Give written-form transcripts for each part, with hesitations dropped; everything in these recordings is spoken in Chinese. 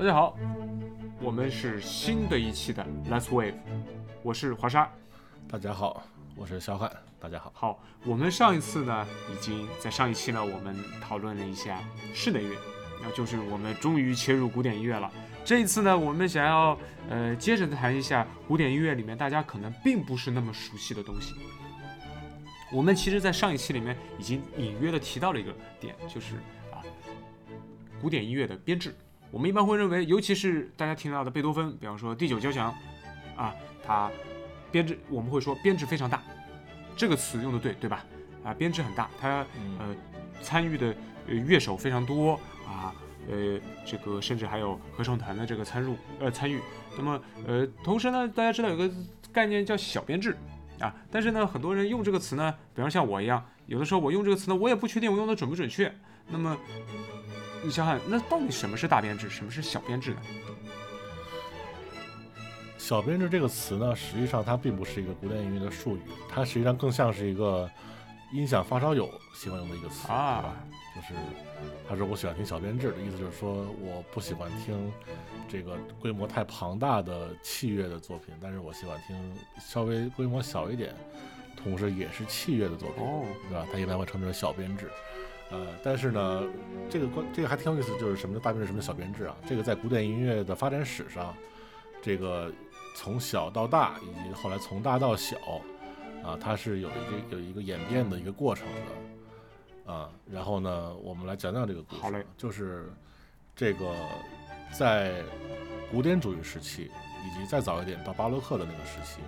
大家好，我们是新的一期的 Lunch Wave， 我是华沙。大家好，我是小汉。大家好。好，我们上一次呢，已经在上一期呢，我们讨论了一下室内乐，那就是我们终于切入古典音乐了。这一次呢，我们想要接着谈一下古典音乐里面大家可能并不是那么熟悉的东西。我们其实在上一期里面已经隐约的提到了一个点，就是古典音乐的编制。我们一般会认为，尤其是大家听到的贝多芬，比方说第九交响它编制，我们会说编制非常大，这个词用的对，对吧？编制很大，它参与的乐手非常多这个甚至还有合唱团的这个参与。那么同时呢，大家知道有个概念叫小编制但是呢，很多人用这个词呢，比方像我一样，有的时候我用这个词呢，我也不确定我用的准不准确。那么你想想，那到底什么是大编制，什么是小编制呢？小编制这个词呢，实际上它并不是一个古典音乐的术语，它实际上更像是一个音响发烧友喜欢用的一个词对吧？就是他说我喜欢听小编制的意思，就是说我不喜欢听这个规模太庞大的器乐的作品，但是我喜欢听稍微规模小一点，同时也是器乐的作品对吧？它一般会称之为小编制。但是呢，这个还挺有意思，就是什么叫大编制，什么叫小编制啊？这个在古典音乐的发展史上，这个从小到大，以及后来从大到小，它是有一个演变的一个过程的然后呢，我们来讲讲这个故事。好嘞，就是这个在古典主义时期，以及再早一点到巴洛克的那个时期，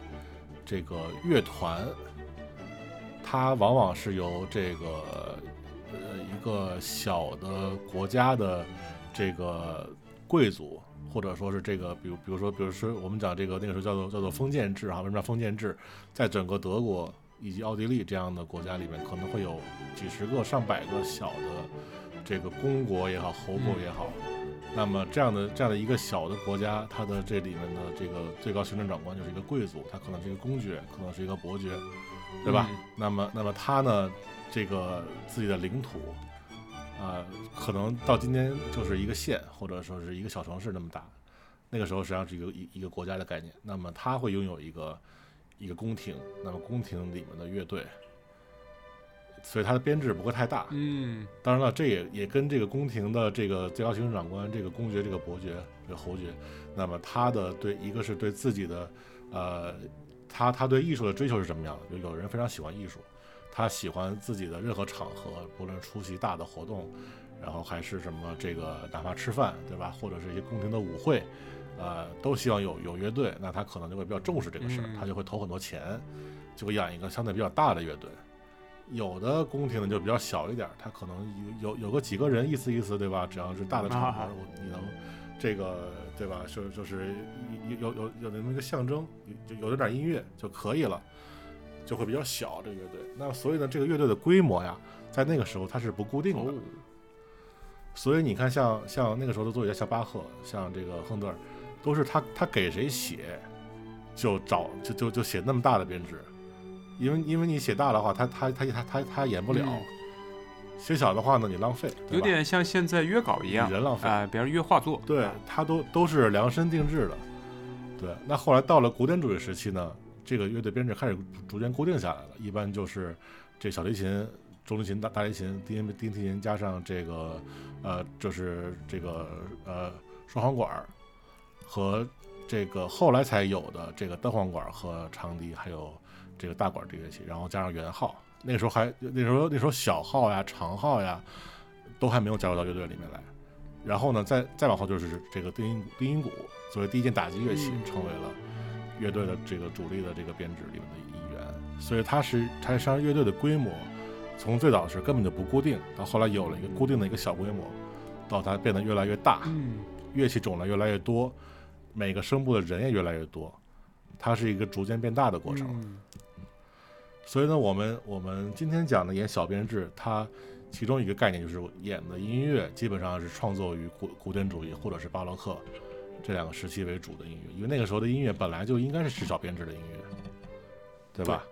这个乐团，它往往是由这个一个小的国家的这个贵族，或者说是这个比如说我们讲这个那个时候叫做封建制为什么叫封建制？在整个德国以及奥地利这样的国家里面，可能会有几十个上百个小的这个公国也好，侯国也好那么这样的一个小的国家，它的这里面的这个最高行政长官就是一个贵族，他可能是一个公爵，可能是一个伯爵，对吧？那么他呢，这个自己的领土可能到今天就是一个县，或者说是一个小城市那么大，那个时候实际上是一个国家的概念。那么它会拥有一个宫廷，那么宫廷里面的乐队，所以它的编制不会太大。当然了，这也跟这个宫廷的这个最高行政长官、这个公爵、这个伯爵、这个侯爵，那么他的一个是对自己的他对艺术的追求是什么样的？有人非常喜欢艺术。他喜欢自己的任何场合，不论出席大的活动，然后还是什么这个哪怕吃饭，对吧？或者是一些宫廷的舞会，都希望有乐队。那他可能就会比较重视这个事儿，他就会投很多钱，就会养一个相对比较大的乐队。有的宫廷呢就比较小一点，他可能有个几个人意思意思，对吧？只要是大的场合，你能这个对吧？就是有那么一个象征，有点音乐就可以了。就会比较小这个乐队，那所以呢，这个乐队的规模呀，在那个时候它是不固定的。所以你看像那个时候的作曲家，像巴赫，像这个亨德尔，都是他给谁写，就写那么大的编制，因为你写大的话，他演不了；写小的话呢，你浪费。有点像现在约稿一样，人浪费比如约画作，对，他都是量身定制的。对，那后来到了古典主义时期呢？这个乐队编制开始逐渐固定下来了，一般就是这小提琴、中提琴、大提琴、低音提琴加上这个就是这个双簧管和这个后来才有的这个单簧管和长笛，还有这个大管这乐器，然后加上圆号。那时候小号呀、长号呀都还没有加入到乐队里面来。然后呢，再往后就是这个低音鼓作为第一件打击乐器，成为了乐队的这个主力的这个编制里面的一员，所以它实际上乐队的规模，从最早是根本就不固定，到后来有了一个固定的一个小规模，到它变得越来越大，乐器种类越来越多，每个声部的人也越来越多，它是一个逐渐变大的过程。所以呢，我们今天讲的演小编制，它其中一个概念就是演的音乐基本上是创作于古典主义或者是巴洛克。这两个时期为主的音乐，因为那个时候的音乐本来就应该是小编制的音乐，对吧？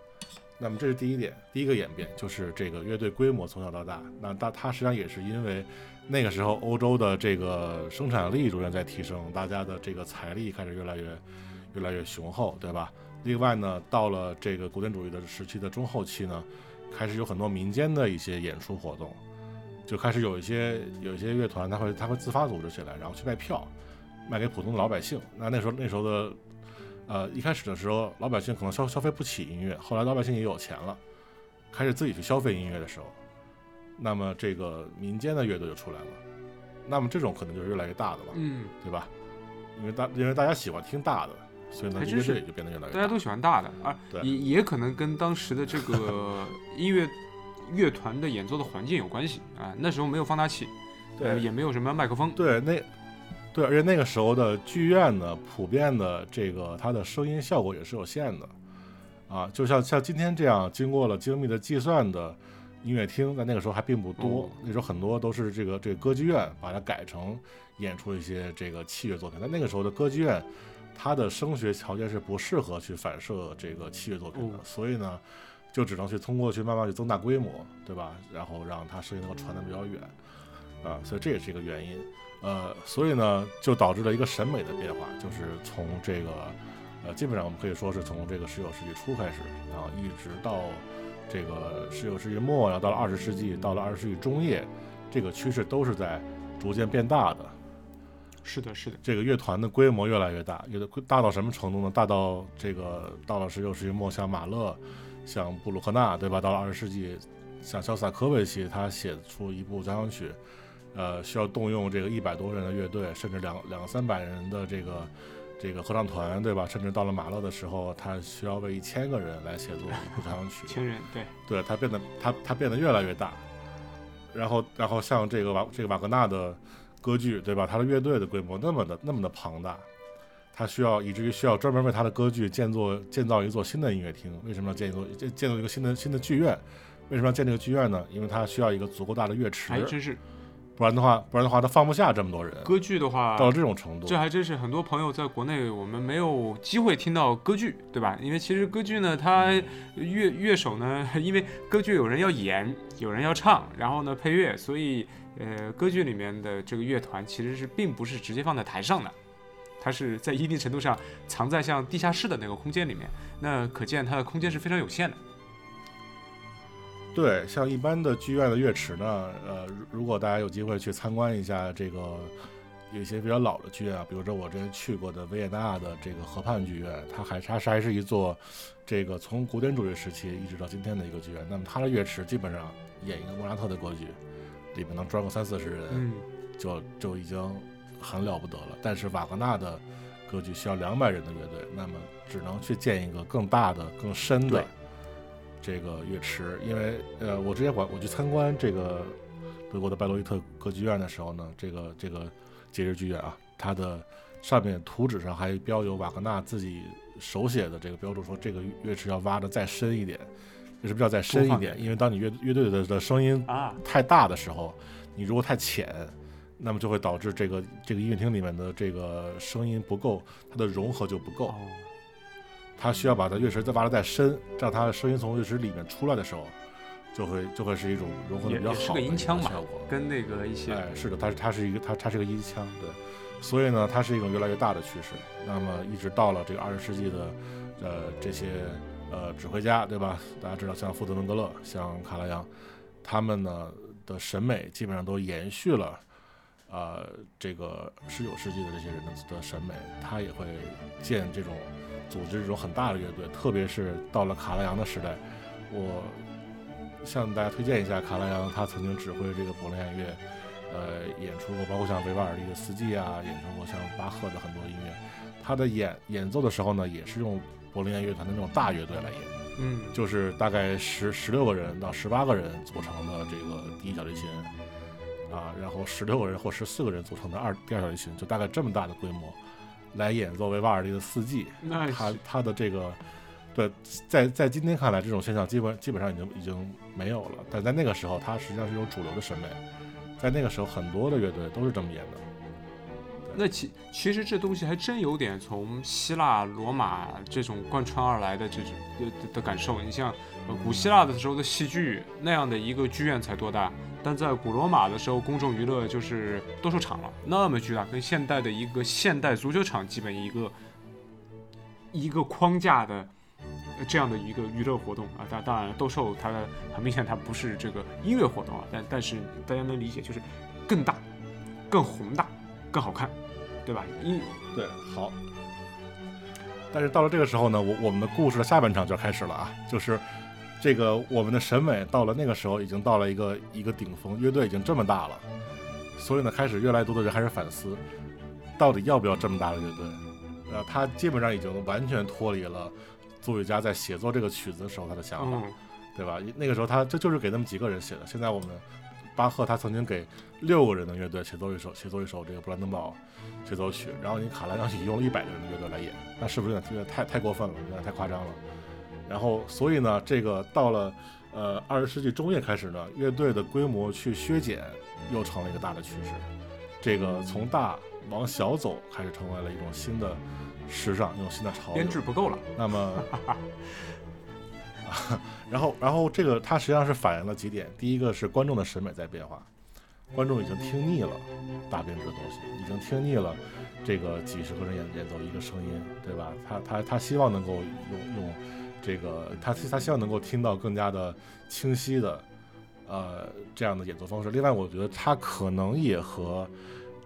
那么这是第一点，第一个演变就是这个乐队规模从小到大。那它实际上也是因为那个时候欧洲的这个生产力逐渐在提升，大家的这个财力开始越来越雄厚，对吧？另外呢，到了这个古典主义的时期的中后期呢，开始有很多民间的一些演出活动，就开始有一些乐团它会自发组织起来，然后去卖票，卖给普通的老百姓。那时候的。一开始的时候，老百姓可能消费不起音乐，后来老百姓也有钱了，开始自己去消费音乐的时候，那么这个民间的乐队就出来了，那么这种可能就是越来越大的吧，嗯，对吧？因为大家喜欢听大的，所以呢，乐队也就变得越来越大，大家都喜欢大的啊，也可能跟当时的这个音乐乐团的演奏的环境有关系啊。那时候没有放大器，对，也没有什么麦克风，对那。对，而且那个时候的剧院呢，普遍的这个它的声音效果也是有限的，啊，就像今天这样，经过了精密的计算的音乐厅，在那个时候还并不多。那时候很多都是这个歌剧院把它改成演出一些这个器乐作品。但那个时候的歌剧院，它的声学条件是不适合去反射这个器乐作品的，所以呢，就只能去通过去慢慢去增大规模，对吧？然后让它声音能够传得比较远，啊，所以这也是一个原因。所以呢，就导致了一个审美的变化，就是从这个，基本上我们可以说是从这个19世纪初开始，然后一直到这个19世纪末，然后到了20世纪，到了20世纪中叶，这个趋势都是在逐渐变大的。是的，是的。这个乐团的规模越来越大，大到什么程度呢？大到这个到了19世纪末，像马勒，像布鲁克纳，对吧？到了20世纪，像肖斯塔科维奇，他写出一部交响曲。需要动用这个100多人的乐队，甚至200-300人的这个合唱团，对吧？甚至到了马勒的时候，他需要为1000个人来写作一部交响曲。1000人，对对，他变得越来越大。然后像这个瓦格纳的歌剧，对吧？他的乐队的规模那么的庞大，他以至于需要专门为他的歌剧建造一座新的音乐厅。为什么要建造一个新的剧院？为什么要建这个剧院呢？因为他需要一个足够大的乐池。还真是。不然的话，他放不下这么多人。歌剧的话，到这种程度，这还真是很多朋友在国内我们没有机会听到歌剧，对吧？因为其实歌剧呢，它乐手呢，因为歌剧有人要演，有人要唱，然后呢配乐，所以歌剧里面的这个乐团其实是并不是直接放在台上的，它是在一定程度上藏在像地下室的那个空间里面，那可见它的空间是非常有限的。对，像一般的剧院的乐池呢，如果大家有机会去参观一下这个有一些比较老的剧院啊，比如说我之前去过的维也纳的这个河畔剧院，它还是一座这个从古典主义时期一直到今天的一个剧院。那么它的乐池基本上演一个莫扎特的歌剧，里面能装个30-40人，就已经很了不得了。但是瓦格纳的歌剧需要200人的乐队，那么只能去建一个更大的、更深的。这个乐池，因为我之前我去参观这个德国的拜洛伊特歌剧院的时候呢，这个节日剧院啊，它的上面图纸上还标有瓦格纳自己手写的这个标注，说这个乐池要挖的再深一点。为什么要再深一点？因为当你乐队的声音太大的时候，你如果太浅，那么就会导致这个音乐厅里面的这个声音不够，它的融合就不够。他需要把它乐池再挖得再深，让它的声音从乐池里面出来的时候，就会是一种融合的比较好的效果。也是个音腔嘛，跟那个一些。哎，是的，它是一个音腔，对。所以呢，它是一种越来越大的趋势。那么一直到了这个20世纪的，这些指挥家，对吧？大家知道，像富德伦格勒、像卡拉扬，他们呢的审美基本上都延续了。这个19世纪的这些人的审美，他也会建这种组织这种很大的乐队，特别是到了卡拉扬的时代，我向大家推荐一下卡拉扬，他曾经指挥这个柏林爱乐，演出过包括像维瓦尔第的《四季》啊，演出过像巴赫的很多音乐。他的演奏的时候呢，也是用柏林爱乐团的那种大乐队来演，就是大概16个人到18个人组成的这个第一小提琴。啊，然后16个人或14个人组成的第二小提琴，就大概这么大的规模，来演奏维瓦尔第的《四季》。他的这个，对，在今天看来，这种现象基本上已经没有了。但在那个时候，它实际上是有主流的审美，在那个时候，很多的乐队都是这么演的。那其实这东西还真有点从希腊、罗马这种贯穿而来的这种的感受。你像古希腊的时候的戏剧那样的一个剧院才多大，但在古罗马的时候公众娱乐就是斗兽场了，那么巨大，跟现代的一个现代足球场基本一个框架的这样的一个娱乐活动啊。当然斗兽它很明显它不是这个音乐活动啊，但是大家能理解，就是更大、更宏大、更好看，对吧？对，好。但是到了这个时候呢，我们的故事的下半场就开始了啊，就是这个我们的审美到了那个时候已经到了一个顶峰，乐队已经这么大了，所以呢，开始越来越多的人还是反思，到底要不要这么大的乐队？他基本上已经完全脱离了作曲家在写作这个曲子的时候他的想法，对吧？那个时候他这就是给那么几个人写的。现在我们巴赫他曾经给6个人的乐队写作一首这个勃兰登堡协奏曲，然后你卡拉扬曲用了100个人的乐队来演，那是不是有点太过分了，有点太夸张了？然后所以呢，这个到了20世纪中叶开始呢，乐队的规模去削减又成了一个大的趋势，这个从大往小走开始成为了一种新的时尚，一种新的潮流，编制不够了。那么然后这个它实际上是反映了几点。第一个是观众的审美在变化，观众已经听腻了大编制的东西，已经听腻了这个几十个人演奏一个声音，对吧？他希望能够用这个他希望能够听到更加的清晰的这样的演奏方式。另外我觉得他可能也和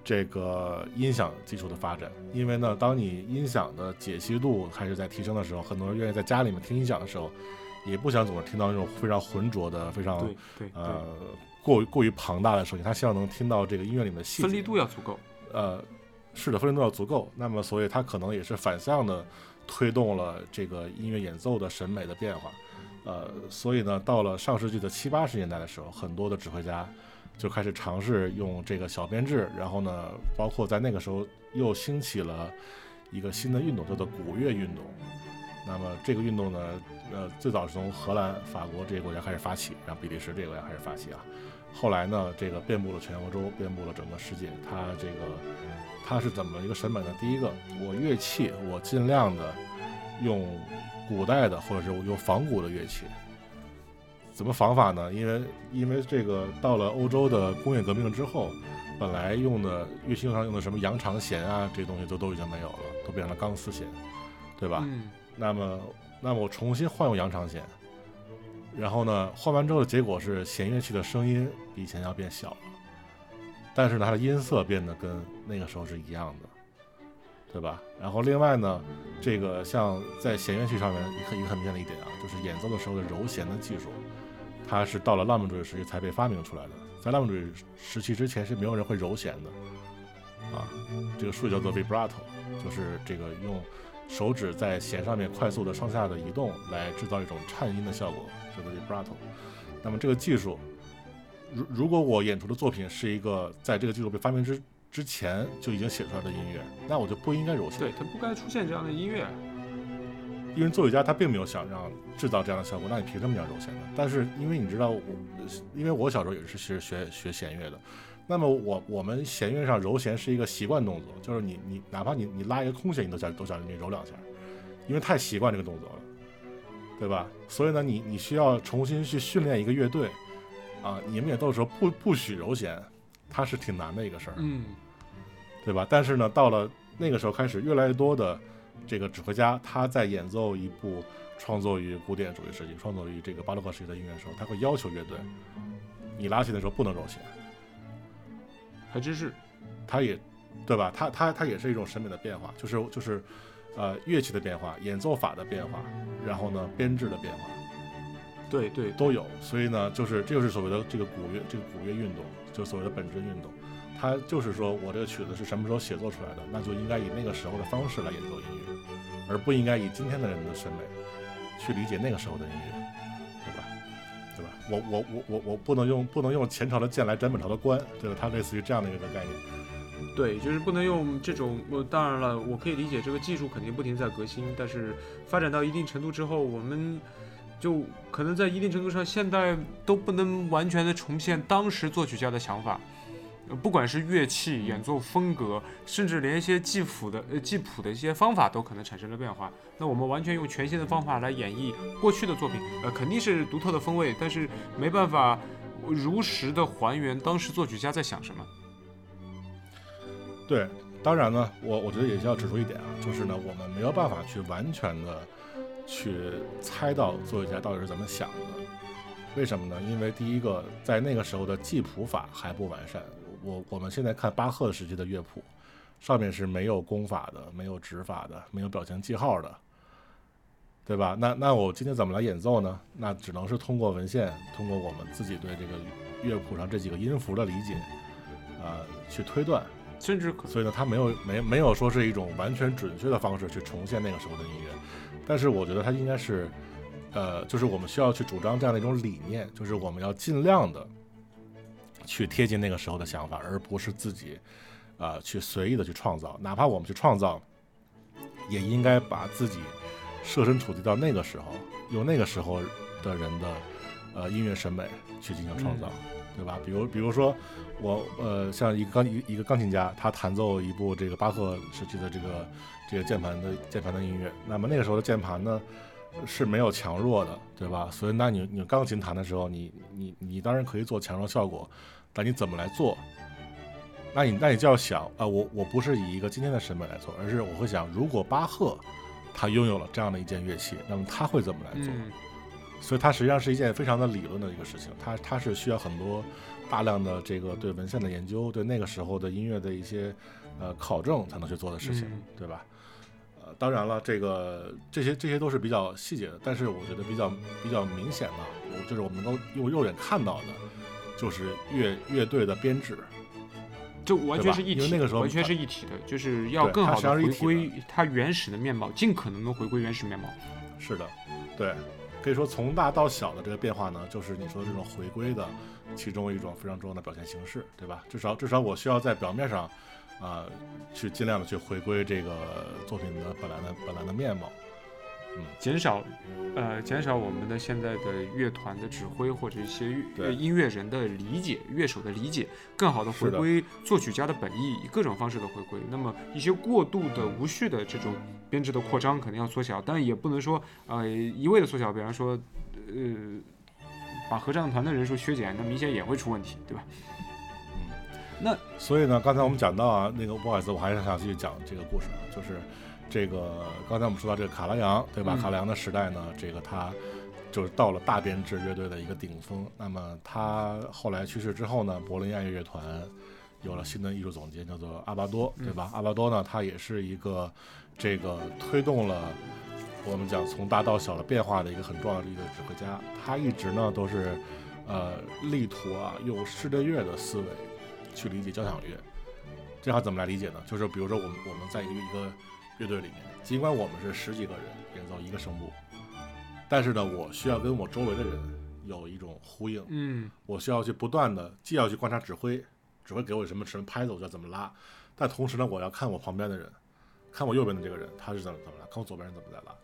这个音响技术的发展，因为呢，当你音响的解析度开始在提升的时候，很多人愿意在家里面听音响的时候，也不想总是听到那种非常浑浊的、非常过于庞大的声音，他希望能听到这个音乐里面的细节，分离度要足够。是的，分离度要足够。那么，所以他可能也是反向的推动了这个音乐演奏的审美的变化。所以呢，到了上世纪的70、80年代的时候，很多的指挥家就开始尝试用这个小编制，然后呢，包括在那个时候又兴起了一个新的运动，叫做古乐运动。那么这个运动呢，最早是从荷兰、法国这些国家开始发起，然后比利时这个国家开始发起啊。后来呢，这个遍布了全欧洲，遍布了整个世界。它是怎么一个审美呢？第一个，我乐器我尽量的用古代的或者是用仿古的乐器。怎么仿法呢？因为这个到了欧洲的工业革命之后，本来用的乐器上用的什么羊肠弦啊，这些东西都已经没有了，都变成了钢丝弦，对吧？那么我重新换用羊肠弦，然后呢，换完之后的结果是弦乐器的声音比以前要变小了，但是呢，它的音色变得跟那个时候是一样的，对吧？然后另外呢，这个像在弦乐器上面一个很明显的一点啊，就是演奏的时候的揉弦的技术。它是到了浪漫主义时期才被发明出来的，在浪漫主义时期之前是没有人会揉弦的啊。这个术语叫做 Vibrato， 就是这个用手指在弦上面快速的上下的移动来制造一种颤音的效果，叫做 Vibrato。 那么这个技术如果我演出的作品是一个在这个技术被发明之前就已经写出来的音乐，那我就不应该揉弦，对，它不该出现这样的音乐，因为作曲家他并没有想让制造这样的效果，那你凭什么要揉弦呢？但是因为你知道因为我小时候也是学弦乐的，那么我们弦乐上揉弦是一个习惯动作，就是你哪怕你拉一个空弦，你都想你揉两下，因为太习惯这个动作了，对吧？所以呢，你需要重新去训练一个乐队啊，你们演奏的时候不许揉弦，它是挺难的一个事儿，对吧？但是呢，到了那个时候开始，越来越多的这个指挥家他在演奏一部创作于古典主义时期、创作于这个巴洛克时期的音乐的时候，他会要求乐队，你拉弦的时候不能揉弦，还真是，他也，对吧？他也是一种审美的变化，就是乐器的变化、演奏法的变化，然后呢编制的变化，对都有。所以呢，这就是所谓的这个古乐运动，就是所谓的本质运动。他就是说，我这个曲子是什么时候写作出来的，那就应该以那个时候的方式来演奏音乐，而不应该以今天的人的审美去理解那个时候的音乐，对吧？我不能用前朝的剑来斩本朝的官，对吧？它类似于这样的一个概念。对，就是不能用这种。当然了，我可以理解这个技术肯定不停在革新，但是发展到一定程度之后，我们就可能在一定程度上，现在都不能完全的重现当时作曲家的想法。不管是乐器演奏风格，甚至连一些记谱的一些方法都可能产生了变化。那我们完全用全新的方法来演绎过去的作品，肯定是独特的风味，但是没办法如实的还原当时作曲家在想什么。对，当然呢，我觉得也要指出一点啊，就是呢，我们没有办法去完全的去猜到作曲家到底是怎么想的。为什么呢？因为第一个，在那个时候的记谱法还不完善。我们现在看巴赫时期的乐谱，上面是没有弓法的，没有指法的，没有表情记号的，对吧？那我今天怎么来演奏呢？那只能是通过文献，通过我们自己对这个乐谱上这几个音符的理解，去推断。甚至所以呢，它没有说是一种完全准确的方式去重现那个时候的音乐，但是我觉得它应该是，就是我们需要去主张这样的一种理念，就是我们要尽量的去贴近那个时候的想法，而不是自己去随意的去创造。哪怕我们去创造，也应该把自己设身处地到那个时候，用那个时候的人的音乐审美去进行创造，对吧？比如说我像一个钢琴家，他弹奏一部这个巴赫时期的这个键盘的音乐，那么那个时候的键盘呢是没有强弱的，对吧？所以那你钢琴弹的时候，你当然可以做强弱效果，但你怎么来做？那你就要想啊，我不是以一个今天的审美来做，而是我会想，如果巴赫他拥有了这样的一件乐器，那么他会怎么来做？所以它实际上是一件非常的理论的一个事情，它是需要很多大量的这个对文献的研究，对那个时候的音乐的一些考证才能去做的事情，对吧？当然了，这些都是比较细节的，但是我觉得比较明显的，就是我们能够用肉眼看到的，就是乐队的编制，就完全是一体，因为那个时候完全是一体的，就是要更好的回归它原始的面貌，尽可能的回归原始面貌。是的，对。可以说从大到小的这个变化呢，就是你说的这种回归的其中一种非常重要的表现形式，对吧？至少我需要在表面上去尽量的去回归这个作品的本来的面貌，减少我们的现在的乐团的指挥或者一些音乐人的理解，乐手的理解，更好的回归作曲家的本意，以各种方式的回归。那么一些过度的无序的这种编制的扩张肯定要缩小，但也不能说一味的缩小，比方说把合唱团的人数削减，那明显也会出问题，对吧？那所以呢，刚才我们讲到啊，那个不好意思，我还是想继续讲这个故事，就是这个刚才我们说到这个卡拉扬，对吧？卡拉扬的时代呢，这个他就是到了大编制乐队的一个顶峰。那么他后来去世之后呢，柏林爱乐乐团有了新的艺术总监，叫做阿巴多，对吧？阿巴多呢，他也是一个这个推动了我们讲从大到小的变化的一个很重要的一个指挥家。他一直呢都是力图啊用世界乐的思维去理解交响乐。这要怎么来理解呢？就是比如说我们在一个乐队里面，尽管我们是十几个人演奏一个声部，但是呢，我需要跟我周围的人有一种呼应。我需要去不断的，既要去观察指挥给我什么拍子，我要怎么拉，但同时呢，我要看我旁边的人，看我右边的这个人他是怎么拉，看我左边人怎么在拉，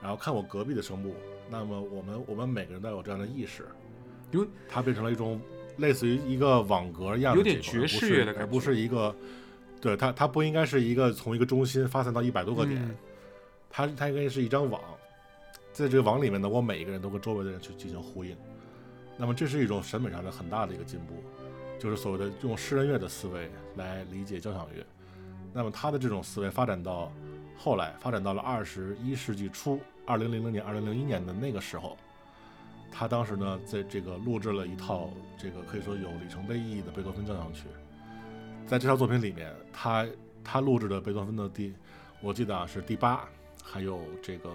然后看我隔壁的声部。那么我们每个人都有这样的意识，因为它变成了一种类似于一个网格一样的，有点爵士乐的感觉，不是一个。对，它不应该是一个从一个中心发散到100多个点，它应该是一张网，在这个网里面呢，我每一个人都跟周围的人去进行呼应。那么这是一种审美上的很大的一个进步，就是所谓的用诗人乐的思维来理解交响乐。那么它的这种思维发展到后来，发展到了21世纪初，2000年、2001年的那个时候，他当时呢在这个录制了一套这个可以说有里程碑意义的贝多芬交响曲。在这套作品里面，他录制的贝多芬的我记得啊是第8，还有这个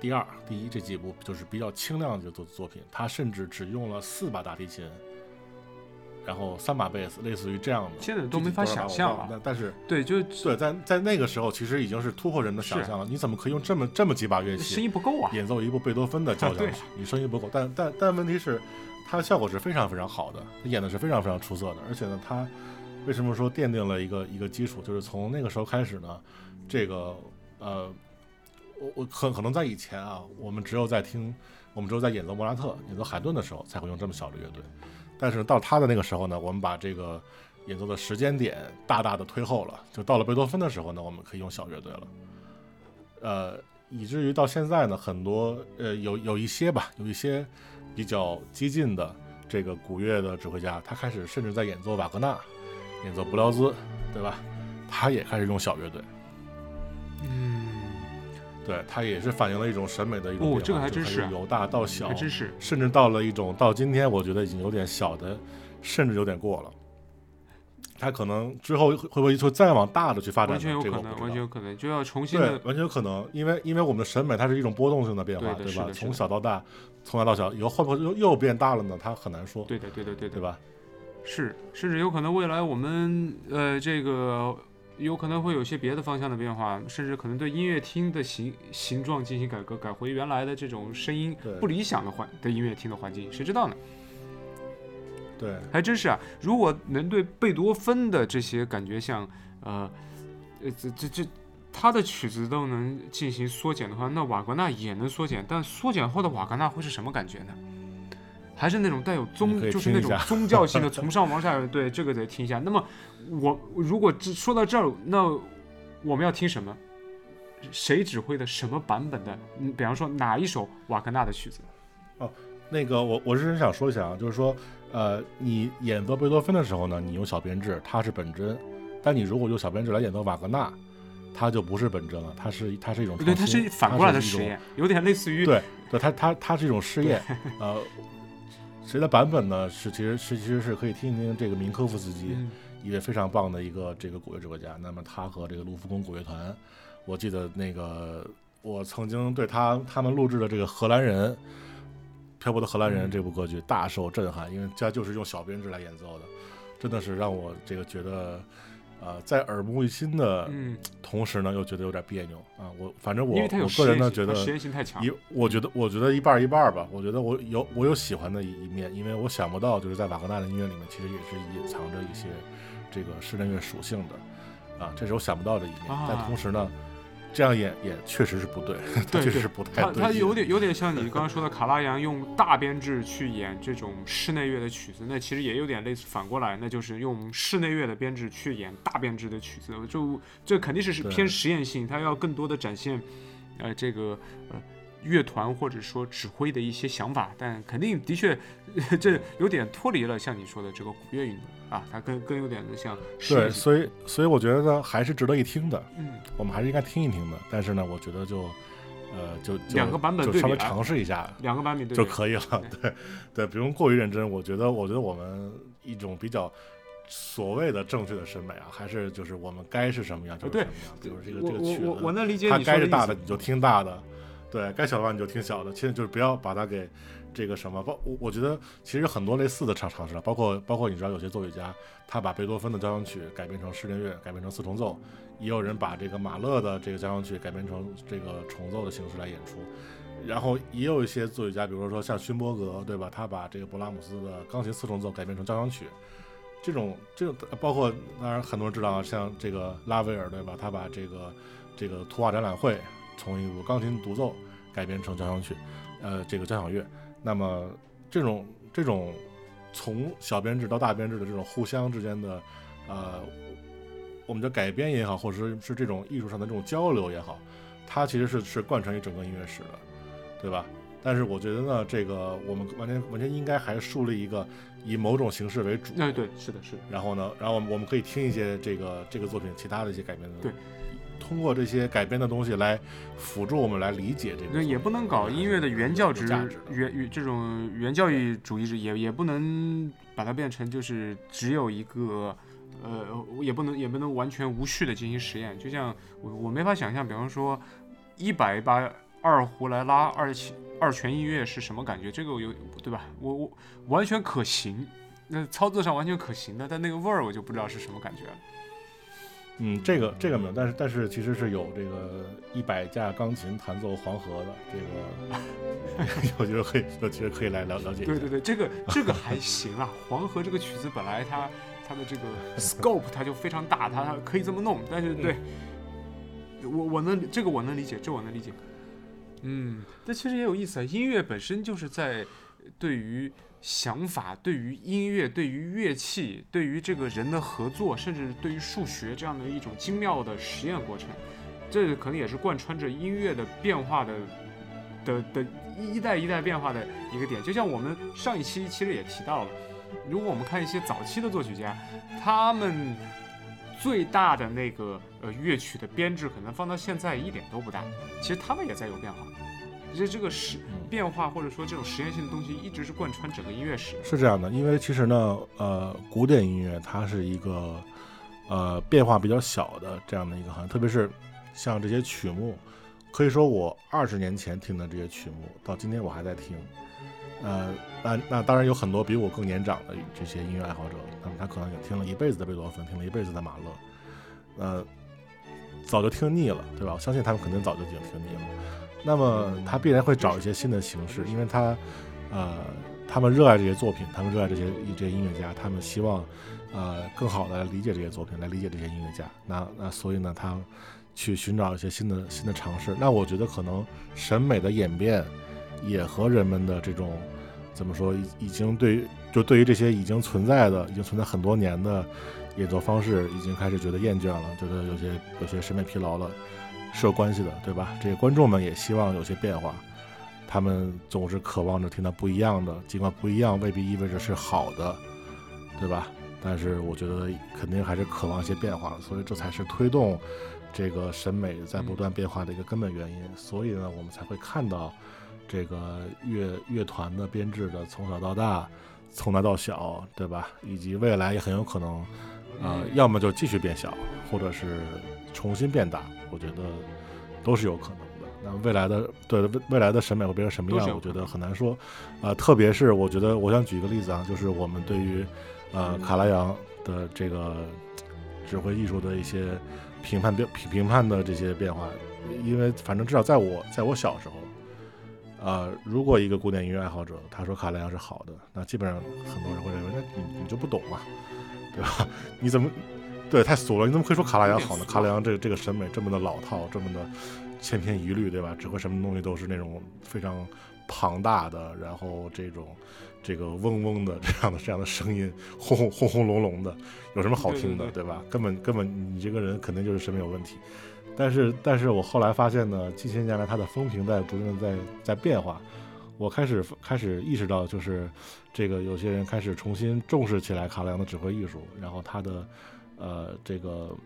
第2、第1这几部就是比较轻量的作品。他甚至只用了4把大提琴，然后3把贝斯，类似于这样的。现在都没法想象了。但是对，在那个时候其实已经是突破人的想象了。你怎么可以用这么几把乐器？声音不够啊！演奏一部贝多芬的交响曲，你声音不够。但问题是，它效果是非常非常好的，它演的是非常非常出色的。而且呢，它为什么说奠定了一个基础？就是从那个时候开始呢，这个我可能在以前啊，我们只有在演奏莫扎特、演奏海顿的时候才会用这么小的乐队，但是到他的那个时候呢，我们把这个演奏的时间点大大的推后了，就到了贝多芬的时候呢，我们可以用小乐队了。以至于到现在呢，很多有一些比较激进的这个古乐的指挥家，他开始甚至在演奏瓦格纳，演奏布辽兹，对吧？他也开始用小乐队。对，它也是反映了一种审美的一种变化，这个还真是由大到小，还真是，甚至到了一种到今天我觉得已经有点小的，甚至有点过了。它可能之后会不会说再往大的去发展？完全有可能，这个、完全有可能就要重新的，对，完全有可能，因为我们的审美它是一种波动性的变化， 对吧？从小到大，从大到小，以后会不会又变大了呢？它很难说。对的，对吧？是，甚至有可能未来我们这个。有可能会有些别的方向的变化，甚至可能对音乐厅的形状进行改革，改回原来的这种声音不理想的音乐厅的环境，谁知道呢？对，还真是啊！如果能对贝多芬的这些感觉像他的曲子都能进行缩减的话，那瓦格纳也能缩减，但缩减后的瓦格纳会是什么感觉呢？还是那种带有就是那种宗教性的，从上往下。对，这个得听一下。那么我如果说到这儿，那我们要听什么？谁指挥的？什么版本的？比方说哪一首瓦格纳的曲子？哦，那个我是想说一下啊，就是说，你演奏贝多芬的时候呢，你用小编制，它是本真；但你如果用小编制来演奏瓦格纳，它就不是本真了，它是一种创新，对，它是反过来的实验，有点类似于对，它是一种试验，谁的版本呢？其实是可以听一听这个明科夫斯基，一位非常棒的一个这个古乐指挥家。那么他和这个卢浮宫古乐团，我记得那个我曾经对他们录制的这个《荷兰人》《漂泊的荷兰人》这部歌剧大受震撼，因为他就是用小编制来演奏的，真的是让我这个觉得，在耳目一新的同时呢，又觉得有点别扭啊。我个人呢觉得实验性太强，我觉得一半一半吧。我觉得我有喜欢的一面，因为我想不到就是在瓦格纳的音乐里面，其实也是隐藏着一些。这个室内乐属性的啊，这是我想不到的一面。但同时呢，这样也确实是不对，它确实是不太对。它有点像你刚刚说的卡拉扬用大编制去演这种室内乐的曲子，那其实也有点类似反过来，那就是用室内乐的编制去演大编制的曲子，就这肯定是偏实验性，它要更多的展现这个乐团或者说指挥的一些想法，但肯定的确这有点脱离了像你说的这个古乐运动啊，它更有点像对，所以我觉得呢还是值得一听的，我们还是应该听一听的。但是呢，我觉得就两个版本对比，就稍微尝试一下，两个版本对比就可以了。对，不用过于认真。我觉得我们一种比较。所谓的正确的审美啊，还是就是我们该是什么样就是什么样。对，就是这个曲子，我能理解你说的意思。它该是大的你就听大的，对，该小的话你就听小的。其实就是不要把它给这个什么，我觉得其实很多类似的尝试了，包括你知道有些作曲家他把贝多芬的交响曲改编成室内乐，改编成四重奏，也有人把这个马勒的这个交响曲改编成这个重奏的形式来演出。然后也有一些作曲家，比如说像勋伯格，对吧？他把这个勃拉姆斯的钢琴四重奏改编成交响曲。这种包括当然很多人知道，像这个拉威尔，对吧？他把这个图画展览会从一个钢琴独奏改编成交响曲，这个交响乐。那么这种从小编制到大编制的这种互相之间的我们叫改编也好，或者是这种艺术上的这种交流也好，它其实是贯穿于整个音乐史的，对吧？但是我觉得呢，这个我们完全应该还树立一个以某种形式为主。对，是的。然后我们可以听一些这个作品其他的一些改编的，对，通过这些改编的东西来辅助我们来理解这个。也不能搞音乐的原教旨，这种原教义主义也不能把它变成就是只有一个。也不能完全无序的进行实验。就像我没法想象，比方说180胡莱拉二泉音乐是什么感觉？这个对吧？我完全可行，那操作上完全可行的，但那个味儿我就不知道是什么感觉了。这个没有，但是其实是有这个100架钢琴弹奏黄河的这个，我觉得可以来了解一下。对，这个还行啊。黄河这个曲子本来它的这个 scope 它就非常大，它可以这么弄，但是对，我能理解。但其实也有意思啊，音乐本身就是在对于想法、对于音乐、对于乐器、对于这个人的合作，甚至对于数学这样的一种精妙的实验过程，这可能也是贯穿着音乐的变化的一代一代变化的一个点。就像我们上一期其实也提到了，如果我们看一些早期的作曲家，他们最大的那个乐曲的编制可能放到现在一点都不大，其实他们也在有变化。这个变化或者说这种实验性的东西一直是贯穿整个音乐史。是这样的，因为其实呢，古典音乐它是一个变化比较小的这样的一个行业，特别是像这些曲目，可以说我20年前听的这些曲目，到今天我还在听。那当然有很多比我更年长的这些音乐爱好者，他可能也听了一辈子的贝多芬，听了一辈子的马勒，早就听腻了，对吧？我相信他们肯定早就已经听腻了。那么他必然会找一些新的形式，因为他们热爱这些作品，他们热爱这些音乐家，他们希望更好的理解这些作品，来理解这些音乐家。那所以呢，他去寻找一些新的尝试。那我觉得可能审美的演变也和人们的这种怎么说，已经对于这些已经存在很多年的演奏方式，已经开始觉得厌倦了，觉得有些审美疲劳了，是有关系的，对吧？这些观众们也希望有些变化，他们总是渴望着听到不一样的，尽管不一样未必意味着是好的，对吧？但是我觉得肯定还是渴望一些变化，所以这才是推动这个审美在不断变化的一个根本原因。所以呢，我们才会看到这个乐团的编制的从小到大，从大到小，对吧？以及未来也很有可能，要么就继续变小，或者是重新变大，我觉得都是有可能的。那未来的审美会变成什么样，我觉得很难说。特别是我觉得，我想举一个例子啊，就是我们对于卡拉扬的这个指挥艺术的一些评判的这些变化，因为反正至少在我小时候。如果一个古典音乐爱好者他说卡拉扬是好的，那基本上很多人会认为，那你就不懂嘛，对吧？你怎么对太俗了？你怎么可以说卡拉扬好呢？卡拉扬这个审美这么的老套，这么的千篇一律，对吧？指挥什么东西都是那种非常庞大的，然后这个嗡嗡的这样的声音，轰轰隆隆的，有什么好听的， 对吧？根本你这个人肯定就是审美有问题。但是我后来发现呢，近些年来它的风评在不断的在变化，我开始意识到，就是这个有些人开始重新重视起来卡拉扬的指挥艺术，然后他的这个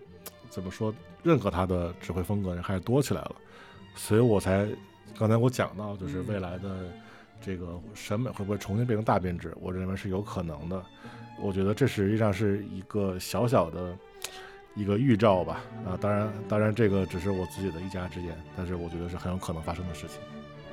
怎么说，认可他的指挥风格人开始多起来了，所以我才刚才我讲到，就是未来的这个审美会不会重新变成大编制，我认为是有可能的。我觉得这实际上是一个小小的一个预兆吧，当然这个只是我自己的一家之言，但是我觉得是很有可能发生的事情。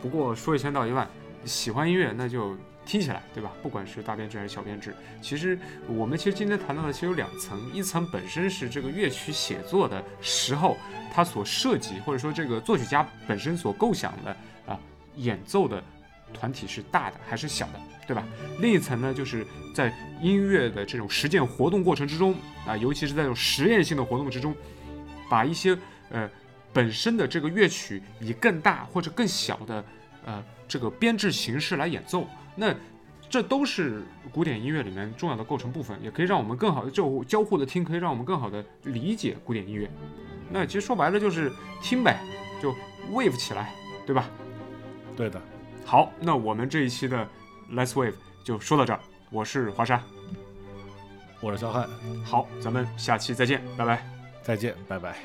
不过说一千道一万，喜欢音乐那就听起来，对吧？不管是大编制还是小编制，其实我们今天谈到的其实有两层，一层本身是这个乐曲写作的时候它所涉及，或者说这个作曲家本身所构想的演奏的团体是大的还是小的，对吧？另一层呢，就是在音乐的这种实践活动过程之中尤其是在这种实验性的活动之中，把一些本身的这个乐曲以更大或者更小的这个编制形式来演奏，那这都是古典音乐里面重要的构成部分，也可以让我们更好的交互的听，可以让我们更好的理解古典音乐。那其实说白了就是听呗，就 wave 起来，对吧？对的。好，那我们这一期的Let's Wave 就说到这儿，我是华山，我是肖汉，好，咱们下期再见，拜拜，再见，拜拜。